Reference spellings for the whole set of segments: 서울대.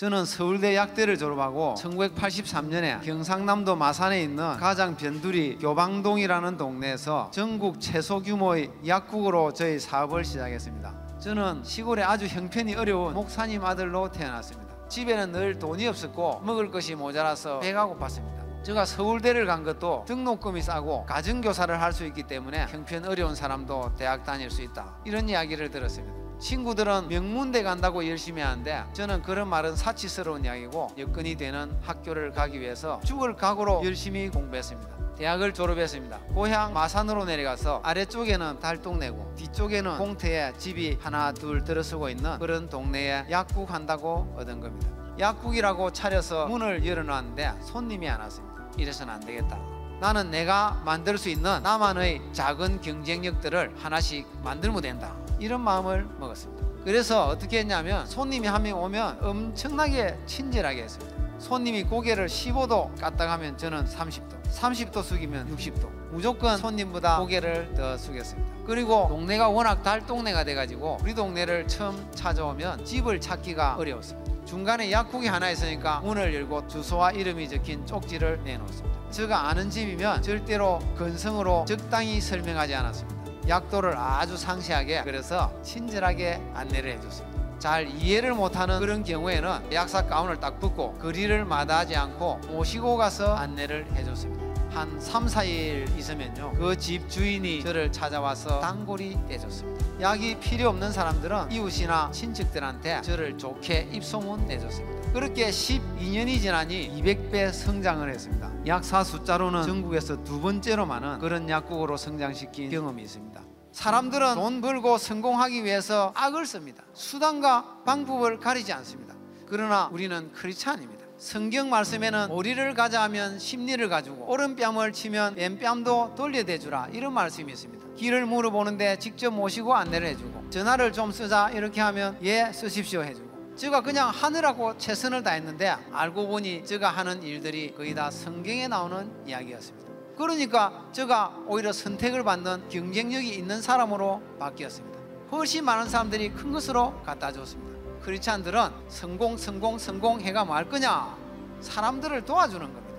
저는 서울대 약대를 졸업하고 1983년에 경상남도 마산에 있는 가장 변두리 교방동이라는 동네에서 전국 최소 규모의 약국으로 저희 사업을 시작했습니다. 저는 시골에 아주 형편이 어려운 목사님 아들로 태어났습니다. 집에는 늘 돈이 없었고 먹을 것이 모자라서 배가 고팠습니다. 제가 서울대를 간 것도 등록금이 싸고 가정교사를 할 수 있기 때문에 형편 어려운 사람도 대학 다닐 수 있다, 이런 이야기를 들었습니다. 친구들은 명문대 간다고 열심히 하는데 저는 그런 말은 사치스러운 이야기고 여건이 되는 학교를 가기 위해서 죽을 각오로 열심히 공부했습니다. 대학을 졸업했습니다. 고향 마산으로 내려가서 아래쪽에는 달동네고 뒤쪽에는 공태에 집이 하나 둘 들어서고 있는 그런 동네에 약국 한다고 얻은 겁니다. 약국이라고 차려서 문을 열어놨는데 손님이 안 왔습니다. 이래서는 안 되겠다. 나는 내가 만들 수 있는 나만의 작은 경쟁력들을 하나씩 만들면 된다, 이런 마음을 먹었습니다. 그래서 어떻게 했냐면 손님이 한 명 오면 엄청나게 친절하게 했습니다. 손님이 고개를 15도 까딱하면 저는 30도, 30도 숙이면 60도, 무조건 손님보다 고개를 더 숙였습니다. 그리고 동네가 워낙 달동네가 돼가지고 우리 동네를 처음 찾아오면 집을 찾기가 어려웠습니다. 중간에 약국이 하나 있으니까 문을 열고 주소와 이름이 적힌 쪽지를 내놓습니다. 제가 아는 집이면 절대로 건성으로 적당히 설명하지 않았습니다. 약도를 아주 상세하게, 그래서 친절하게 안내를 해줬습니다. 잘 이해를 못하는 그런 경우에는 약사 가운을 딱 벗고 거리를 마다하지 않고 모시고 가서 안내를 해줬습니다. 한 3, 4일 있으면요, 그 집 주인이 저를 찾아와서 단골이 돼줬습니다. 약이 필요 없는 사람들은 이웃이나 친척들한테 저를 좋게 입소문 내줬습니다. 그렇게 12년이 지나니 200배 성장을 했습니다. 약사 숫자로는 전국에서 2번째로 많은 그런 약국으로 성장시킨 경험이 있습니다. 사람들은 돈 벌고 성공하기 위해서 악을 씁니다. 수단과 방법을 가리지 않습니다. 그러나 우리는 크리스찬입니다. 성경 말씀에는 오리를 가자 하면 십리를 가지고 오른뺨을 치면 왼뺨도 돌려대주라, 이런 말씀이 있습니다. 길을 물어보는데 직접 모시고 안내를 해주고, 전화를 좀 쓰자 이렇게 하면 예 쓰십시오 해주고, 제가 그냥 하느라고 최선을 다했는데 알고 보니 제가 하는 일들이 거의 다 성경에 나오는 이야기였습니다. 그러니까 제가 오히려 선택을 받는 경쟁력이 있는 사람으로 바뀌었습니다. 훨씬 많은 사람들이 큰 것으로 갖다 줬습니다. 크리스찬들은 성공 해가 말 거냐, 사람들을 도와주는 겁니다.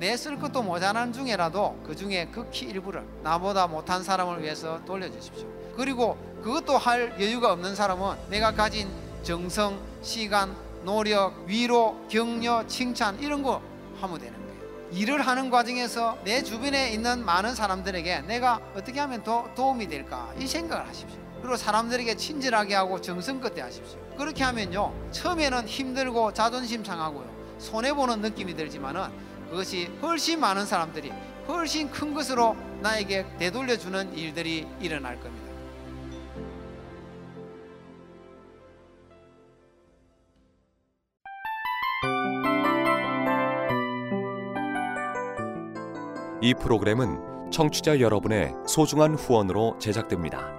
내 쓸 것도 모자란 중에라도 그 중에 극히 일부를 나보다 못한 사람을 위해서 돌려주십시오. 그리고 그것도 할 여유가 없는 사람은 내가 가진 정성, 시간, 노력, 위로, 격려, 칭찬 이런 거 하면 되는 거예요. 일을 하는 과정에서 내 주변에 있는 많은 사람들에게 내가 어떻게 하면 더 도움이 될까, 이 생각을 하십시오. 그리고 사람들에게 친절하게 하고 정성껏 대하십시오. 그렇게 하면요, 처음에는 힘들고 자존심 상하고요, 손해보는 느낌이 들지만은 그것이 훨씬 많은 사람들이 훨씬 큰 것으로 나에게 되돌려주는 일들이 일어날 겁니다. 이 프로그램은 청취자 여러분의 소중한 후원으로 제작됩니다.